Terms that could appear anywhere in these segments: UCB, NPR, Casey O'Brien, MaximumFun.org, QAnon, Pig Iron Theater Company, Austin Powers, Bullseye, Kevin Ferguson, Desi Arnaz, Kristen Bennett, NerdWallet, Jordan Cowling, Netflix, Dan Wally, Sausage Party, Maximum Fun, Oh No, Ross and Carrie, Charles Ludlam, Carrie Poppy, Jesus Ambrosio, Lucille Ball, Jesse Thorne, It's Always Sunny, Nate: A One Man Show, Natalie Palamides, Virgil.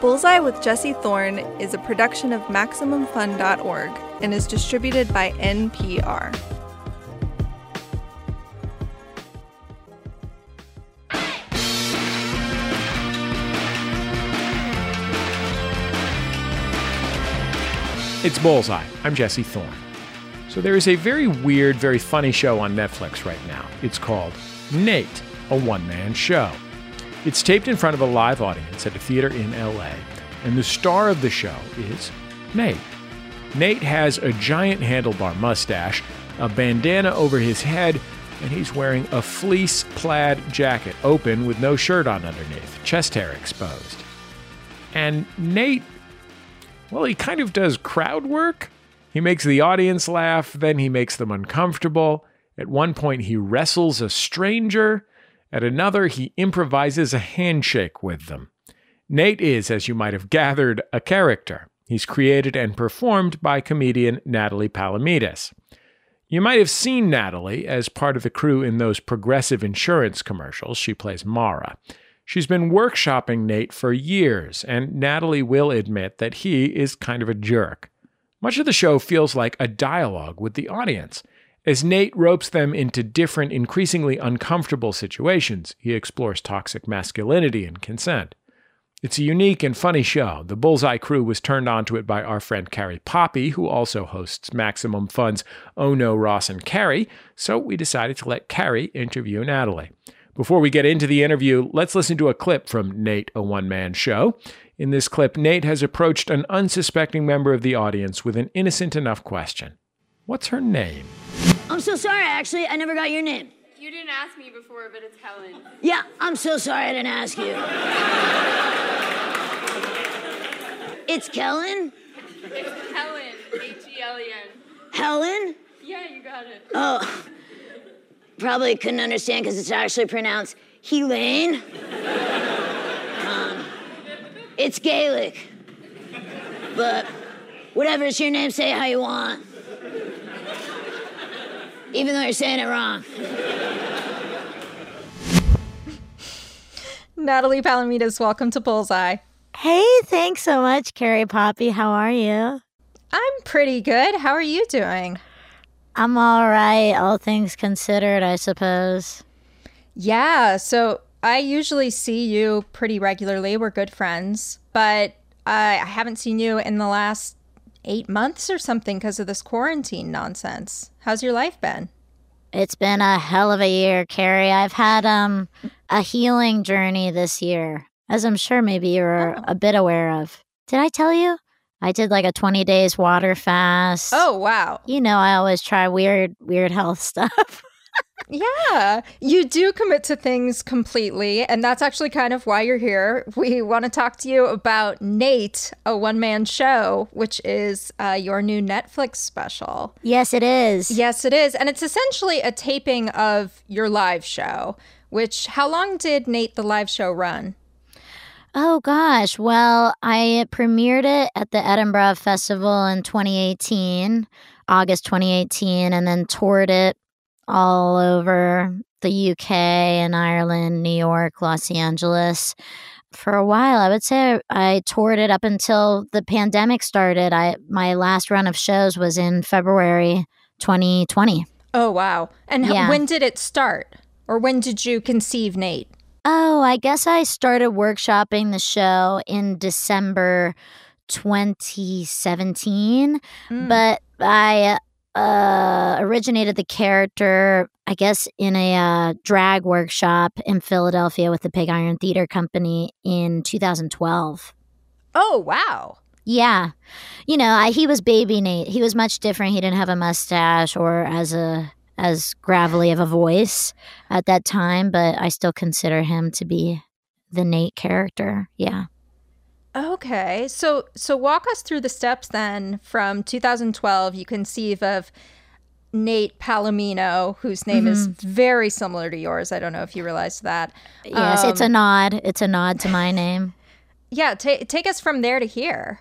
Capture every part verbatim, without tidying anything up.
Bullseye with Jesse Thorne is a production of Maximum Fun dot org and is distributed by N P R. It's Bullseye. I'm Jesse Thorne. So there is a very weird, very funny show on Netflix right now. It's called Nate: A One Man Show. It's taped in front of a live audience at a theater in L A, and the star of the show is Nate. Nate has a giant handlebar mustache, a bandana over his head, and he's wearing a fleece plaid jacket, open with no shirt on underneath, chest hair exposed. And Nate, well, he kind of does crowd work. He makes the audience laugh, then he makes them uncomfortable. At one point, he wrestles a stranger. At another, he improvises a handshake with them. Nate is, as you might have gathered, a character. He's created and performed by comedian Natalie Palamides. You might have seen Natalie as part of the crew in those Progressive insurance commercials. She plays Mara. She's been workshopping Nate for years, and Natalie will admit that he is kind of a jerk. Much of the show feels like a dialogue with the audience. As Nate ropes them into different, increasingly uncomfortable situations, he explores toxic masculinity and consent. It's a unique and funny show. The Bullseye crew was turned onto it by our friend Carrie Poppy, who also hosts Maximum Fun's Oh No, Ross and Carrie, so we decided to let Carrie interview Natalie. Before we get into the interview, let's listen to a clip from Nate, A One-Man Show. In this clip, Nate has approached an unsuspecting member of the audience with an innocent enough question. What's her name? I'm so sorry, actually. I never got your name. You didn't ask me before, but it's Helen. Yeah, I'm so sorry I didn't ask you. It's Kellen? It's Helen. H E L E N. Helen? Yeah, you got it. Oh. Probably couldn't understand because it's actually pronounced Helene. um, it's Gaelic. But whatever's your name, say it how you want. Even though you're saying it wrong. Natalie Palamides, welcome to Bullseye. Hey, thanks so much, Carrie Poppy. How are you? I'm pretty good. How are you doing? I'm all right, all things considered, I suppose. Yeah, so I usually see you pretty regularly. We're good friends, but uh, I haven't seen you in the last eight months or something because of this quarantine nonsense. How's your life been? It's been a hell of a year, Carrie. I've had um a healing journey this year, as I'm sure maybe you're oh. a bit aware of. Did I tell you? I did like a twenty days water fast. Oh, wow. You know, I always try weird, weird health stuff. Yeah, you do commit to things completely. And that's actually kind of why you're here. We want to talk to you about Nate, A One-Man Show, which is uh, your new Netflix special. Yes, it is. Yes, it is. And it's essentially a taping of your live show, which how long did Nate, the live show, run? Oh, gosh. Well, I premiered it at the Edinburgh Festival in twenty eighteen, August twenty eighteen, and then toured it all over the U K and Ireland, New York, Los Angeles. For a while, I would say I, I toured it up until the pandemic started. I my last run of shows was in February twenty twenty. Oh, wow. And yeah. When did it start? Or when did you conceive Nate? Oh, I guess I started workshopping the show in December twenty seventeen, mm. but I uh, originated the character, I guess, in a uh, drag workshop in Philadelphia with the Pig Iron Theater Company in two thousand twelve. Oh, wow. Yeah. You know, I, he was baby Nate. He was much different. He didn't have a mustache or as a... as gravelly of a voice at that time, but I still consider him to be the Nate character. Yeah. Okay. So so walk us through the steps then from two thousand twelve. You conceive of Nate Palomino, whose name mm-hmm. is very similar to yours. I don't know if you realized that. Yes, um, it's a nod. It's a nod to my name. Yeah. T- take us from there to here.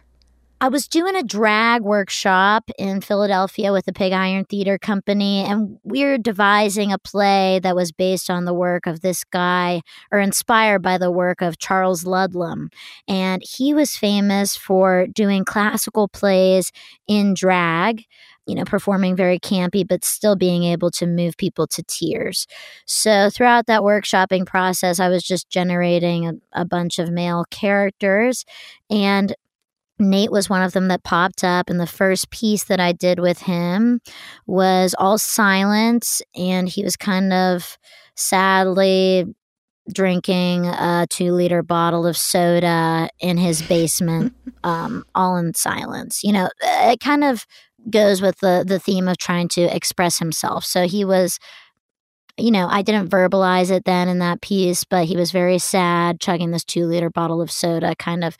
I was doing a drag workshop in Philadelphia with the Pig Iron Theater Company, and we were devising a play that was based on the work of this guy, or inspired by the work of Charles Ludlam. And he was famous for doing classical plays in drag, you know, performing very campy, but still being able to move people to tears. So throughout that workshopping process, I was just generating a, a bunch of male characters, and Nate was one of them that popped up, and the first piece that I did with him was all silence, and he was kind of sadly drinking a two-liter bottle of soda in his basement, um, all in silence. You know, it kind of goes with the, the theme of trying to express himself. So he was, you know, I didn't verbalize it then in that piece, but he was very sad, chugging this two-liter bottle of soda, kind of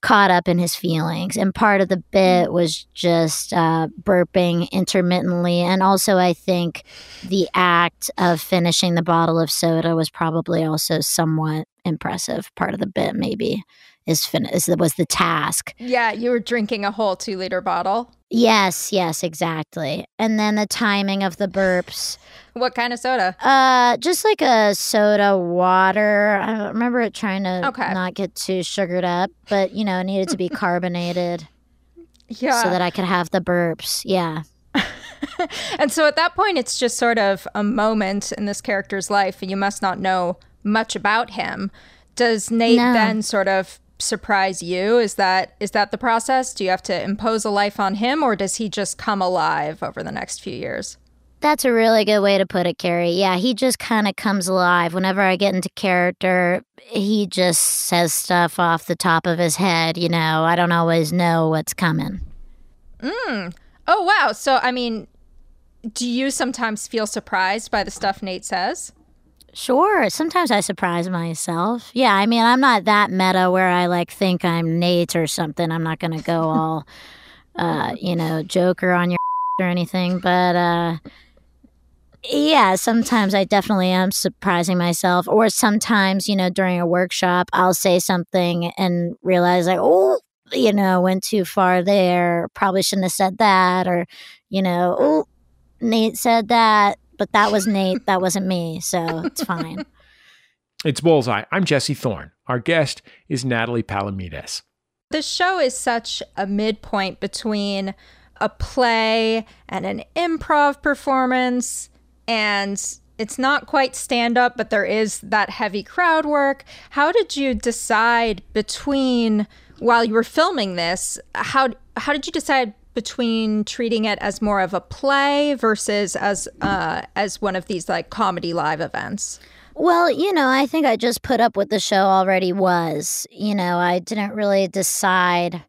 caught up in his feelings. And part of the bit was just uh, burping intermittently. And also, I think the act of finishing the bottle of soda was probably also somewhat impressive. Part of the bit maybe is, fin- is was the task. Yeah, you were drinking a whole two liter bottle. Yes, yes, exactly. And then the timing of the burps. What kind of soda? Uh, just like a soda water. I remember it trying to okay. not get too sugared up, but, you know, it needed to be carbonated yeah. so that I could have the burps. Yeah. And so at that point, it's just sort of a moment in this character's life, and you must not know much about him. Does Nate no. then sort of surprise you? Is that is that the process? Do you have to impose a life on him, or does he just come alive over the next few years? That's a really good way to put it, Carrie. Yeah, he just kind of comes alive. Whenever I get into character, he just says stuff off the top of his head. You know, I don't always know what's coming. Mm. Oh, wow. So, I mean, do you sometimes feel surprised by the stuff Nate says? Sure. Sometimes I surprise myself. Yeah, I mean, I'm not that meta where I, like, think I'm Nate or something. I'm not going to go all, uh, you know, Joker on your or anything. But, uh, yeah, sometimes I definitely am surprising myself. Or sometimes, you know, during a workshop, I'll say something and realize, like, oh, you know, went too far there. Probably shouldn't have said that. Or, you know, oh, Nate said that. But that was Nate. That wasn't me. So it's fine. It's Bullseye. I'm Jesse Thorne. Our guest is Natalie Palamides. The show is such a midpoint between a play and an improv performance. And it's not quite stand-up, but there is that heavy crowd work. How did you decide between, while you were filming this, how how did you decide between treating it as more of a play versus as uh, as one of these like comedy live events? Well, you know, I think I just put up what the show already was. You know, I didn't really decide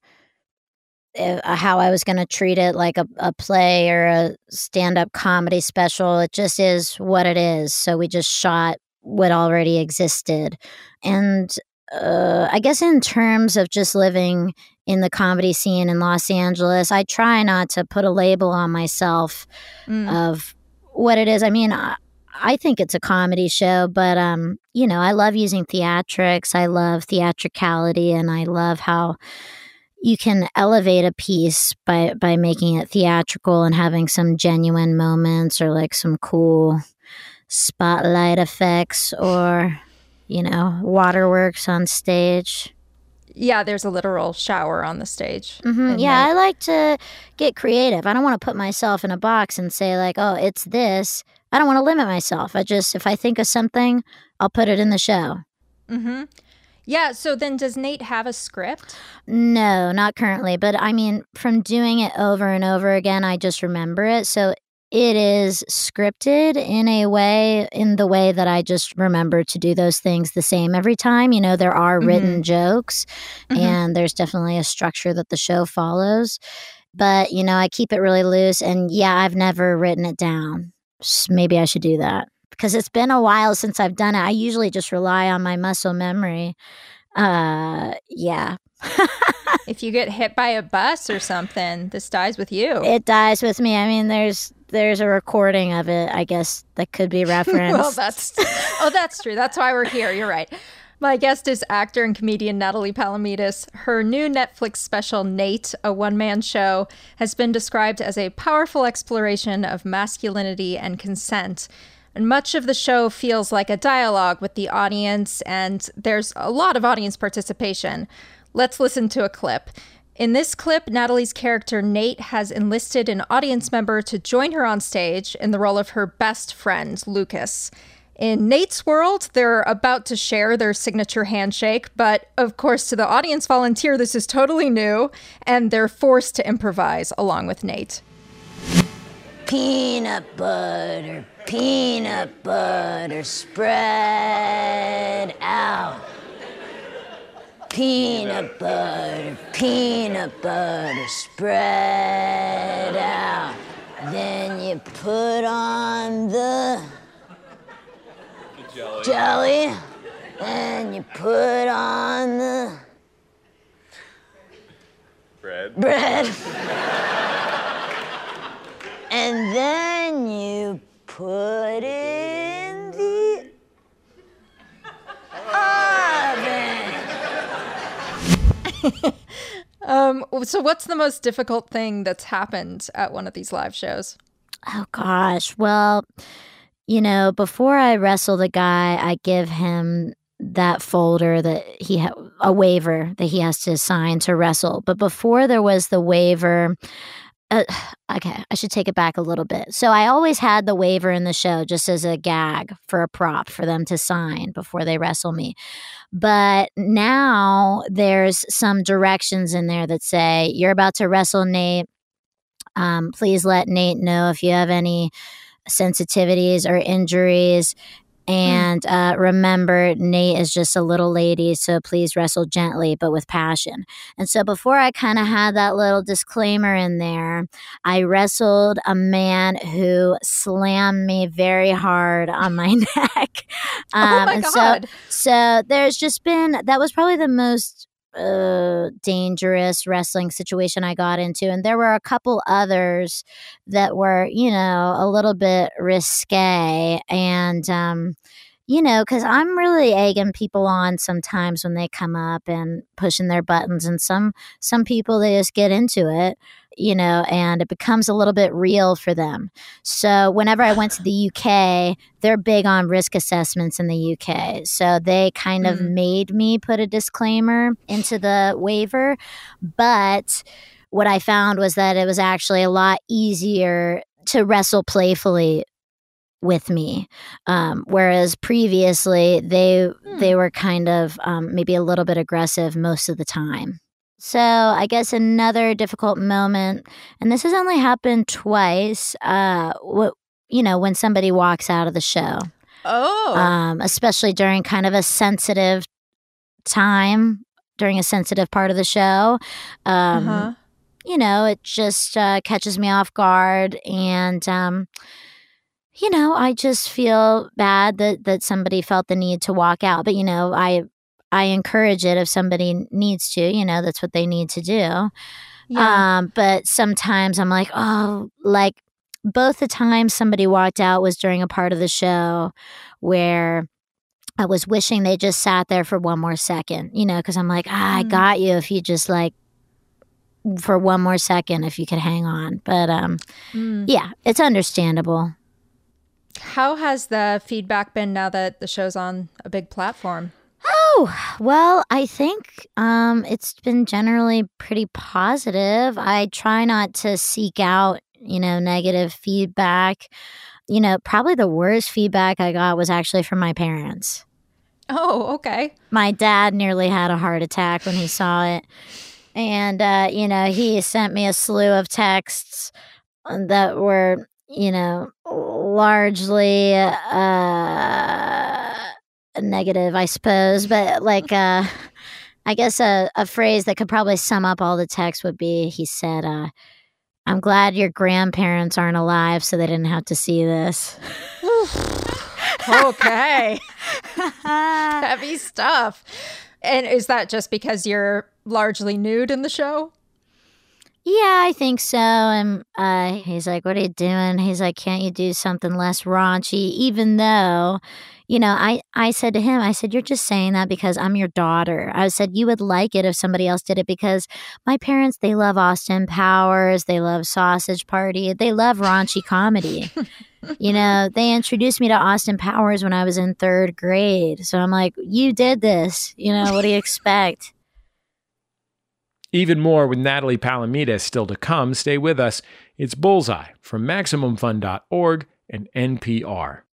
if, how I was going to treat it like a, a play or a stand-up comedy special. It just is what it is. So we just shot what already existed. And uh, I guess in terms of just living in the comedy scene in Los Angeles, I try not to put a label on myself mm. of what it is. I mean, I, I think it's a comedy show, but, um, you know, I love using theatrics. I love theatricality, and I love how you can elevate a piece by, by making it theatrical and having some genuine moments or like some cool spotlight effects or, you know, waterworks on stage. Yeah, there's a literal shower on the stage. Mm-hmm. Yeah, that. I like to get creative. I don't want to put myself in a box and say, like, oh, it's this. I don't want to limit myself. I just, if I think of something, I'll put it in the show. Mm-hmm. Yeah, so then does Nate have a script? No, not currently. But, I mean, from doing it over and over again, I just remember it. So it is scripted in a way, in the way that I just remember to do those things the same every time. You know, there are mm-hmm. written jokes mm-hmm. and there's definitely a structure that the show follows. But, you know, I keep it really loose. And yeah, I've never written it down. So maybe I should do that because it's been a while since I've done it. I usually just rely on my muscle memory. Uh, yeah. If you get hit by a bus or something, this dies with you. It dies with me. I mean, there's there's a recording of it, I guess, that could be referenced. Well, that's oh, that's true. That's why we're here. You're right. My guest is actor and comedian Natalie Palamides. Her new Netflix special, Nate, a one-man show, has been described as a powerful exploration of masculinity and consent. And much of the show feels like a dialogue with the audience, and there's a lot of audience participation. Let's listen to a clip. In this clip, Natalie's character Nate has enlisted an audience member to join her on stage in the role of her best friend, Lucas. In Nate's world, they're about to share their signature handshake, but of course to the audience volunteer, this is totally new, and they're forced to improvise along with Nate. Peanut butter, peanut butter, spread out. Peanut butter, peanut butter, spread out. Then you put on the, the jelly. jelly, and you put on the bread. Bread. And then you put in the oven. um, so what's the most difficult thing that's happened at one of these live shows? Oh, gosh. Well, you know, before I wrestle the guy, I give him that folder that he ha- a waiver that he has to sign to wrestle. But before there was the waiver... Uh, okay, I should take it back a little bit. So I always had the waiver in the show just as a gag for a prop for them to sign before they wrestle me. But now there's some directions in there that say, you're about to wrestle Nate. Um, please let Nate know if you have any sensitivities or injuries. And uh, remember, Nate is just a little lady, so please wrestle gently but with passion. And so before I kind of had that little disclaimer in there, I wrestled a man who slammed me very hard on my neck. Um, oh, my and God. So, so there's just been – that was probably the most – Uh, dangerous wrestling situation I got into. And there were a couple others that were, you know, a little bit risque. And, um, you know, because I'm really egging people on sometimes when they come up and pushing their buttons. And some some people, they just get into it, you know, and it becomes a little bit real for them. So whenever I went to the U K, they're big on risk assessments in the U K. So they kind of mm. made me put a disclaimer into the waiver. But what I found was that it was actually a lot easier to wrestle playfully with me. Um, whereas previously they, hmm. they were kind of um, maybe a little bit aggressive most of the time. So I guess another difficult moment, and this has only happened twice, uh, wh- you know, when somebody walks out of the show. Oh. Um, especially during kind of a sensitive time, during a sensitive part of the show. Um, uh-huh. You know, it just uh, catches me off guard and, um, you know, I just feel bad that, that somebody felt the need to walk out. But, you know, I I encourage it if somebody needs to. You know, that's what they need to do. Yeah. Um, but sometimes I'm like, oh, like both the times somebody walked out was during a part of the show where I was wishing they just sat there for one more second, you know, because I'm like, ah, mm. I got you if you just like, for one more second, if you could hang on. But um, mm. yeah, it's understandable. How has the feedback been now that the show's on a big platform? Oh, well, I think um, it's been generally pretty positive. I try not to seek out, you know, negative feedback. You know, probably the worst feedback I got was actually from my parents. Oh, okay. My dad nearly had a heart attack when he saw it. And, uh, you know, he sent me a slew of texts that were... you know, largely uh, negative, I suppose. But like, uh, I guess a, a phrase that could probably sum up all the text would be, he said, uh, I'm glad your grandparents aren't alive so they didn't have to see this. Okay. Heavy stuff. And is that just because you're largely nude in the show? Yeah, I think so. And uh, he's like, what are you doing? He's like, can't you do something less raunchy? Even though, you know, I, I said to him, I said, you're just saying that because I'm your daughter. I said, you would like it if somebody else did it because my parents, they love Austin Powers. They love Sausage Party. They love raunchy comedy. You know, they introduced me to Austin Powers when I was in third grade. So I'm like, you did this. You know, what do you expect? Even more with Natalie Palamides still to come. Stay with us. It's Bullseye from Maximum Fun dot org and N P R.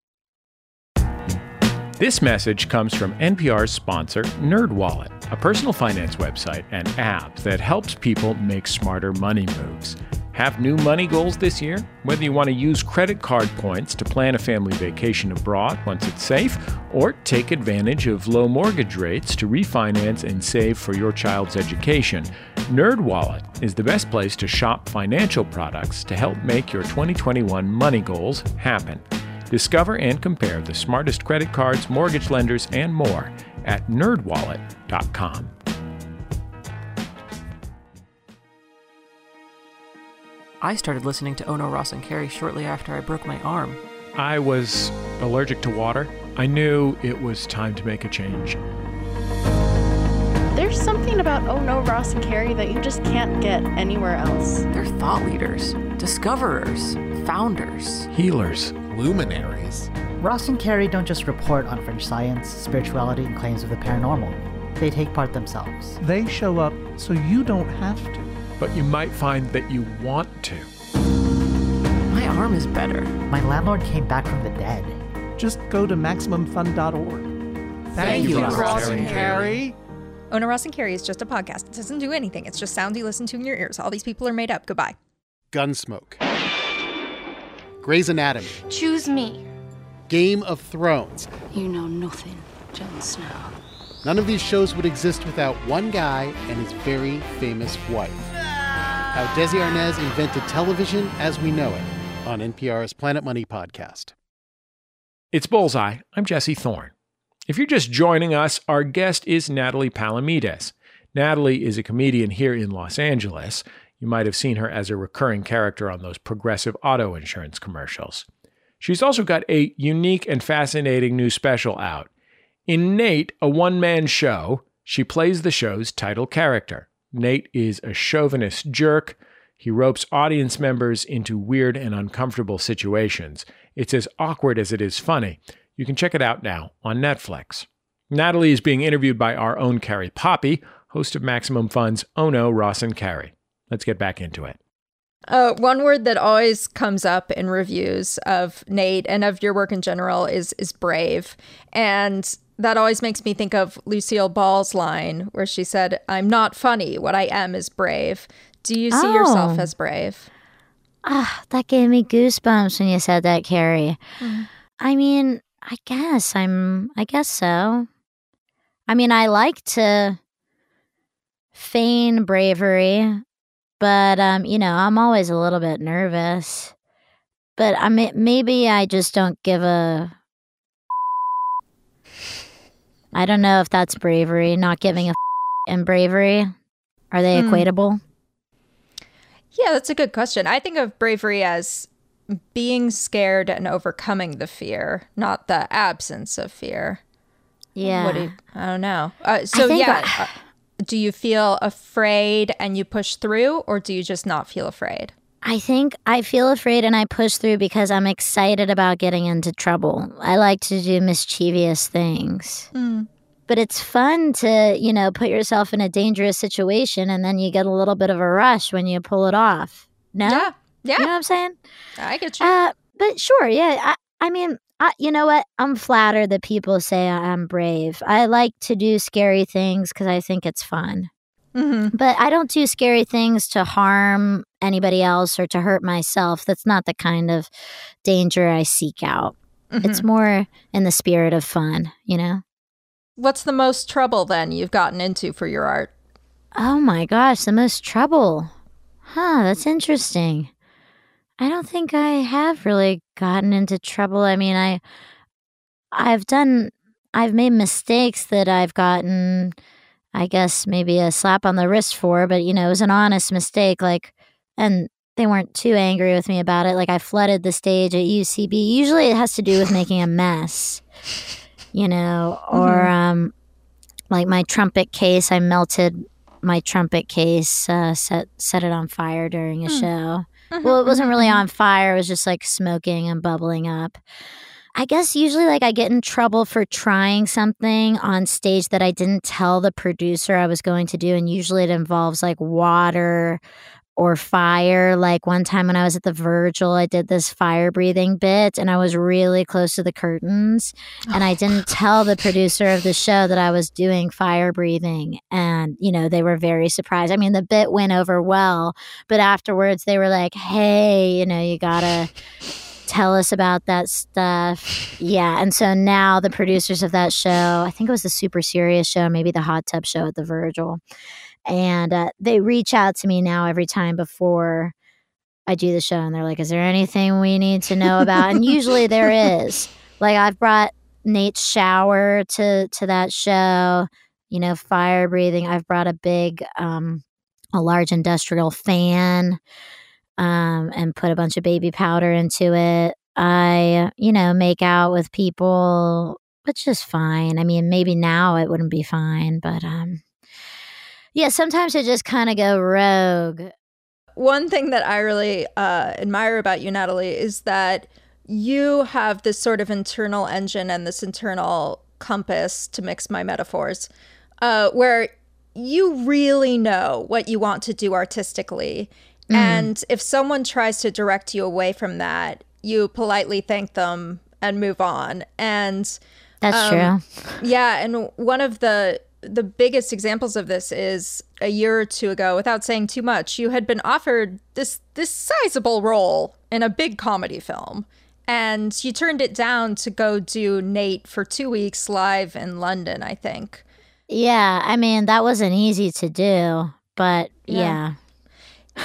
This message comes from N P R's sponsor, NerdWallet, a personal finance website and app that helps people make smarter money moves. Have new money goals this year? Whether you want to use credit card points to plan a family vacation abroad once it's safe, or take advantage of low mortgage rates to refinance and save for your child's education, NerdWallet is the best place to shop financial products to help make your twenty twenty-one money goals happen. Discover and compare the smartest credit cards, mortgage lenders, and more at nerd wallet dot com. I started listening to Oh No, Ross and Carrie shortly after I broke my arm. I was allergic to water. I knew it was time to make a change. There's something about Oh No, Ross and Carrie that you just can't get anywhere else. They're thought leaders, discoverers, founders, healers, luminaries. Ross and Carrie don't just report on fringe science, spirituality, and claims of the paranormal. They take part themselves. They show up so you don't have to. But you might find that you want to. My arm is better. My landlord came back from the dead. Just go to Maximum Fun dot org. Thank, Thank you, Ross and Carrie. Oh No, Ross and Carrie is just a podcast. It doesn't do anything. It's just sounds you listen to in your ears. All these people are made up. Goodbye. Gunsmoke. Grey's Anatomy. Choose me. Game of Thrones. You know nothing, Jon Snow. None of these shows would exist without one guy and his very famous wife. How Desi Arnaz invented television as we know it on N P R's Planet Money podcast. It's Bullseye. I'm Jesse Thorne. If you're just joining us, our guest is Natalie Palamides. Natalie is a comedian here in Los Angeles. You might have seen her as a recurring character on those Progressive auto insurance commercials. She's also got a unique and fascinating new special out. In Nate, a one man show, she plays the show's title character. Nate is a chauvinist jerk. He ropes audience members into weird and uncomfortable situations. It's as awkward as it is funny. You can check it out now on Netflix. Natalie is being interviewed by our own Carrie Poppy, host of Maximum Fun's Oh No, Ross and Carrie. Let's get back into it. Uh, one word that always comes up in reviews of Nate and of your work in general is is brave. And that always makes me think of Lucille Ball's line where she said, I'm not funny. What I am is brave. Do you see oh. yourself as brave? Ah, oh, that gave me goosebumps when you said that, Carrie. Mm-hmm. I mean, I guess I'm, I guess so. I mean, I like to feign bravery, but, um, you know, I'm always a little bit nervous. But I mean, maybe I just don't give a... I don't know if that's bravery, not giving a f- and bravery. Are they mm. equatable? Yeah, that's a good question. I think of bravery as being scared and overcoming the fear, not the absence of fear. Yeah. What do you, I don't know. Uh, so, yeah, I- do you feel afraid and you push through, or do you just not feel afraid? I think I feel afraid and I push through because I'm excited about getting into trouble. I like to do mischievous things. Mm. But it's fun to, you know, put yourself in a dangerous situation and then you get a little bit of a rush when you pull it off. No? Yeah. yeah. You know what I'm saying? I get you. Uh, but sure, yeah. I, I mean, I, you know what? I'm flattered that people say I'm brave. I like to do scary things because I think it's fun. Mm-hmm. But I don't do scary things to harm anybody else or to hurt myself. That's not the kind of danger I seek out. Mm-hmm. It's more in the spirit of fun, you know? What's the most trouble then you've gotten into for your art? Oh my gosh, the most trouble. Huh, that's interesting. I don't think I have really gotten into trouble. I mean, I, I've done, I've made mistakes that I've gotten... I guess maybe a slap on the wrist for, but, you know, it was an honest mistake. Like, and they weren't too angry with me about it. Like, I flooded the stage at U C B. Usually it has to do with making a mess. you know, or mm-hmm. um, like my trumpet case. I melted my trumpet case, uh, set set it on fire during a mm. show. Mm-hmm. Well, it wasn't really on fire. It was just like smoking and bubbling up. I guess usually like I get in trouble for trying something on stage that I didn't tell the producer I was going to do. And usually it involves like water or fire. Like one time when I was at the Virgil, I did this fire breathing bit and I was really close to the curtains. And I didn't tell the producer of the show that I was doing fire breathing. And, you know, they were very surprised. I mean, the bit went over well, but afterwards they were like, hey, you know, you gotta tell us about that stuff. Yeah. And so now the producers of that show, I think it was the Super Serious show, maybe the Hot Tub show at the Virgil. And uh, they reach out to me now every time before I do the show. And they're like, is there anything we need to know about? And usually there is. Like I've brought Nate's shower to, to that show, you know, fire breathing. I've brought a big, um, a large industrial fan. Um, and put a bunch of baby powder into it. I, you know, make out with people, which is fine. I mean, maybe now it wouldn't be fine, but um, yeah, sometimes I just kind of go rogue. One thing that I really uh, admire about you, Natalie, is that you have this sort of internal engine and this internal compass, to mix my metaphors, uh, where you really know what you want to do artistically. And mm. if someone tries to direct you away from that, you politely thank them and move on. And that's um, true. Yeah. And one of the the biggest examples of this is a year or two ago, without saying too much, you had been offered this this sizable role in a big comedy film. And you turned it down to go do Nate for two weeks live in London, I think. Yeah. I mean, that wasn't easy to do, but yeah. yeah.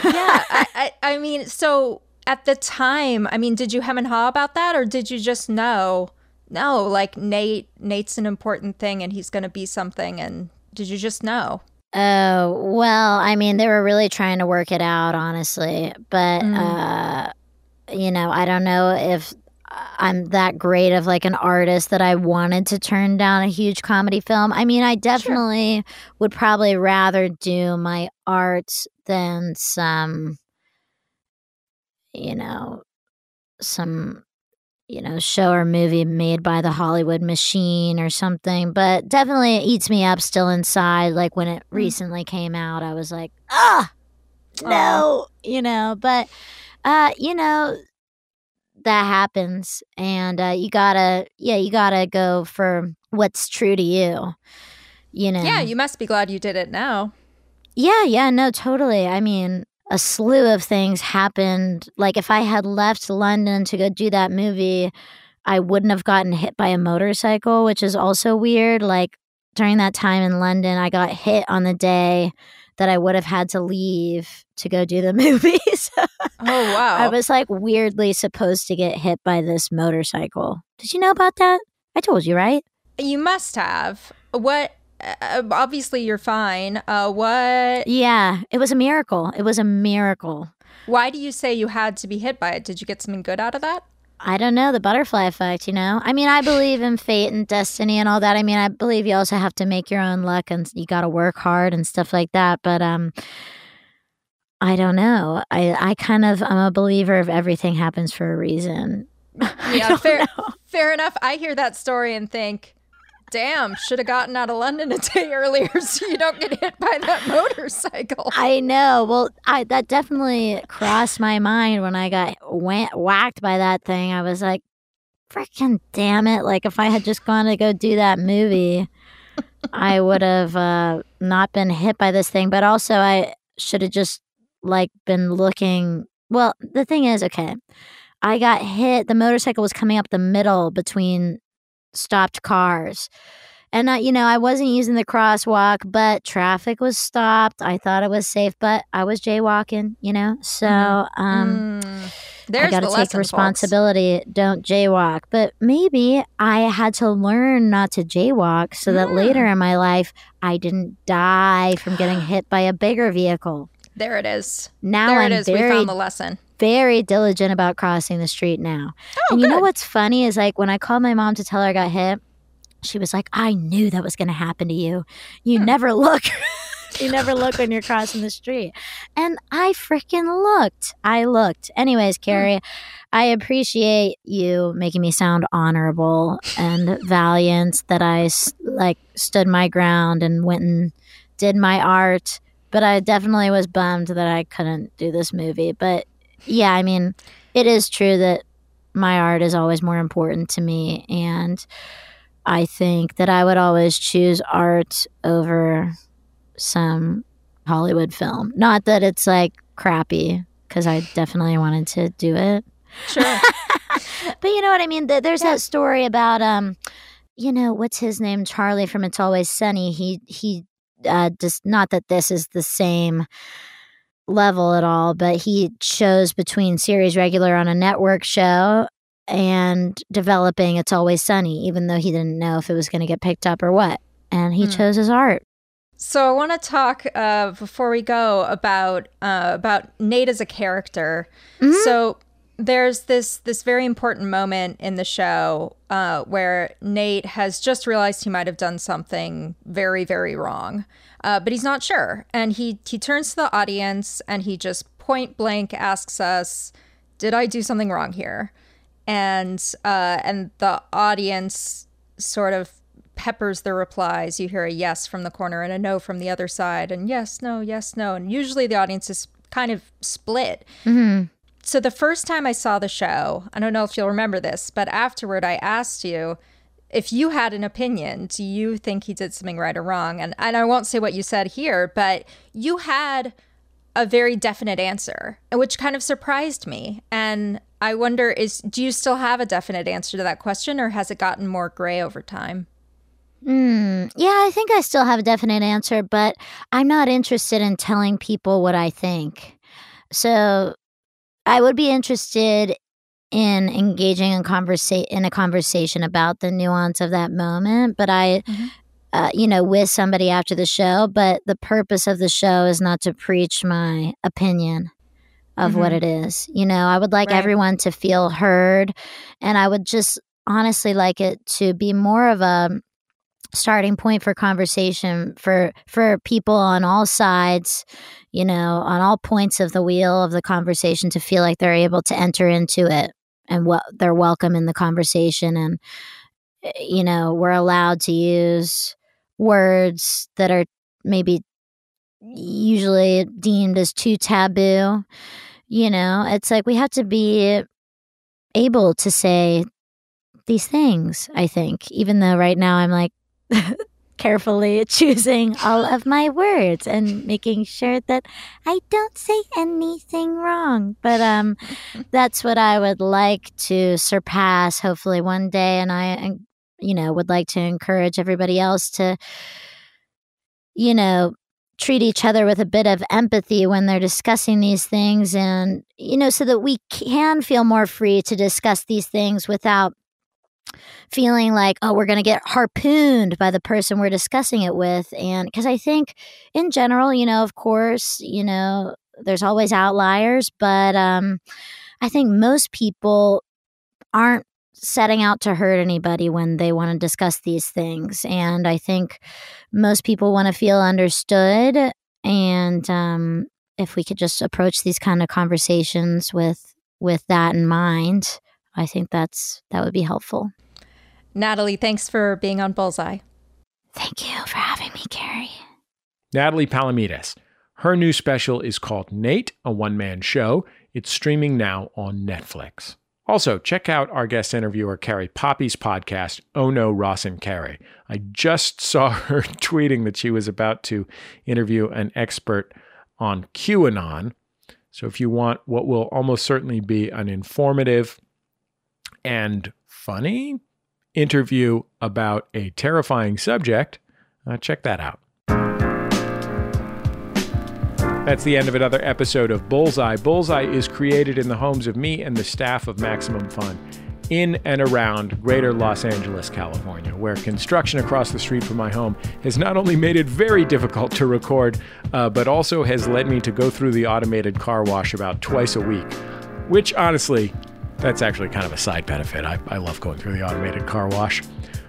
yeah, I, I I mean, so at the time, I mean, did you hem and haw about that, or did you just know, no, like Nate, Nate's an important thing and he's going to be something, and did you just know? Oh, well, I mean, they were really trying to work it out, honestly, but, mm. uh, you know, I don't know if I'm that great of like an artist that I wanted to turn down a huge comedy film. I mean, I definitely sure. would probably rather do my arts than some, you know, some, you know, show or movie made by the Hollywood machine or something. But definitely it eats me up still inside. Like when it recently came out, I was like, ah, no, you know, but, uh, you know, that happens. And uh, you gotta, yeah, you gotta go for what's true to you, you know. Yeah, you must be glad you did it now. Yeah, yeah, no, totally. I mean, a slew of things happened. Like if I had left London to go do that movie, I wouldn't have gotten hit by a motorcycle, which is also weird. Like during that time in London, I got hit on the day that I would have had to leave to go do the movie. So oh, wow. I was like weirdly supposed to get hit by this motorcycle. Did you know about that? I told you, right? You must have. What? Uh, obviously you're fine. Uh, what? Yeah, it was a miracle. It was a miracle. Why do you say you had to be hit by it? Did you get something good out of that? I don't know. The butterfly effect, you know? I mean, I believe in fate and destiny and all that. I mean, I believe you also have to make your own luck and you got to work hard and stuff like that. But um, I don't know. I, I kind of, I'm a believer of everything happens for a reason. Yeah, fair, fair enough. I hear that story and think, damn, should have gotten out of London a day earlier so you don't get hit by that motorcycle. I know. Well, I, that definitely crossed my mind when I got went, whacked by that thing. I was like, freaking damn it. Like, if I had just gone to go do that movie, I would have uh, not been hit by this thing. But also, I should have just, like, been looking. Well, the thing is, okay, I got hit. The motorcycle was coming up the middle between stopped cars. And, I, you know, I wasn't using the crosswalk, but traffic was stopped. I thought it was safe, but I was jaywalking, you know? So um, mm. There's I got to take responsibility. Folks. Don't jaywalk. But maybe I had to learn not to jaywalk so that yeah. later in my life, I didn't die from getting hit by a bigger vehicle. There it is. Now there I'm it is. Very, we found the lesson. Very diligent about crossing the street now. Oh, and you good. Know what's funny is like when I called my mom to tell her I got hit, She was like, I knew that was going to happen to you. You hmm. never look. You never look when you're crossing the street. And I freaking looked. I looked. Anyways, Carrie, I appreciate you making me sound honorable and valiant that I like stood my ground and went and did my art. But I definitely was bummed that I couldn't do this movie. But yeah, I mean, it is true that my art is always more important to me. And I think that I would always choose art over some Hollywood film. Not that it's like crappy, because I definitely wanted to do it. Sure. But you know what I mean? There's yeah. that story about, um, you know, what's his name? Charlie from It's Always Sunny. He, he uh, just, not that this is the same level at all, but he chose between series regular on a network show and developing It's Always Sunny, even though he didn't know if it was going to get picked up or what. And he mm. chose his art. So I want to talk uh, before we go about uh, about Nate as a character. Mm-hmm. So there's this this very important moment in the show uh, where Nate has just realized he might have done something very, very wrong, uh, but he's not sure. And he he turns to the audience and he just point blank asks us, "Did I do something wrong here?" And uh, and the audience sort of peppers the replies. You hear a yes from the corner and a no from the other side, and yes, no, yes, no. And usually the audience is kind of split. Mm-hmm. So the first time I saw the show, I don't know if you'll remember this, but afterward I asked you if you had an opinion. Do you think he did something right or wrong? And, and I won't say what you said here, but you had a very definite answer, which kind of surprised me. And I wonder, is do you still have a definite answer to that question, or has it gotten more gray over time? Mm, yeah, I think I still have a definite answer, but I'm not interested in telling people what I think. So I would be interested in engaging in, conversa- in a conversation about the nuance of that moment, but I, mm-hmm. uh, you know, with somebody after the show, but the purpose of the show is not to preach my opinion of mm-hmm. what it is. You know, I would like right. everyone to feel heard, and I would just honestly like it to be more of a starting point for conversation for for people on all sides, you know, on all points of the wheel of the conversation, to feel like they're able to enter into it and what they're welcome in the conversation. And, you know, we're allowed to use words that are maybe usually deemed as too taboo. You know, it's like we have to be able to say these things, I think, even though right now I'm like, carefully choosing all of my words and making sure that I don't say anything wrong. But um, that's what I would like to surpass, hopefully, one day. And I, you know, would like to encourage everybody else to, you know, treat each other with a bit of empathy when they're discussing these things. And, you know, so that we can feel more free to discuss these things without feeling like, oh, we're going to get harpooned by the person we're discussing it with. And because I think in general, you know, of course, you know, there's always outliers, but um, I think most people aren't setting out to hurt anybody when they want to discuss these things. And I think most people want to feel understood. And um, if we could just approach these kind of conversations with with that in mind, I think that's that would be helpful. Natalie, thanks for being on Bullseye. Thank you for having me, Carrie. Natalie Palamides. Her new special is called Nate, A One Man Show. It's streaming now on Netflix. Also, check out our guest interviewer, Carrie Poppy's podcast, Oh No, Ross and Carrie. I just saw her tweeting that she was about to interview an expert on QAnon. So if you want what will almost certainly be an informative and funny interview about a terrifying subject, uh, check that out. That's the end of another episode of Bullseye. Bullseye is created in the homes of me and the staff of Maximum Fun in and around greater Los Angeles, California, where construction across the street from my home has not only made it very difficult to record, uh, but also has led me to go through the automated car wash about twice a week, which honestly, that's actually kind of a side benefit. I, I love going through the automated car wash.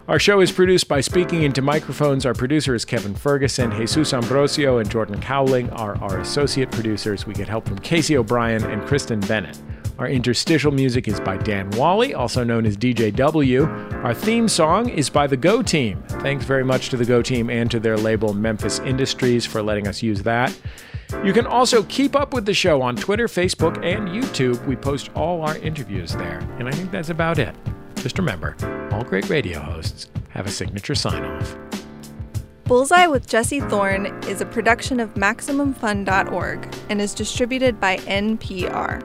Our show is produced by Speaking Into Microphones. Our producer is Kevin Ferguson. Jesus Ambrosio and Jordan Cowling are our associate producers. We get help from Casey O'Brien and Kristen Bennett. Our interstitial music is by Dan Wally, also known as D J W. Our theme song is by The Go Team. Thanks very much to The Go Team and to their label Memphis Industries for letting us use that. You can also keep up with the show on Twitter, Facebook, and YouTube. We post all our interviews there. And I think that's about it. Just remember, all great radio hosts have a signature sign-off. Bullseye with Jesse Thorne is a production of Maximum Fun dot org and is distributed by N P R.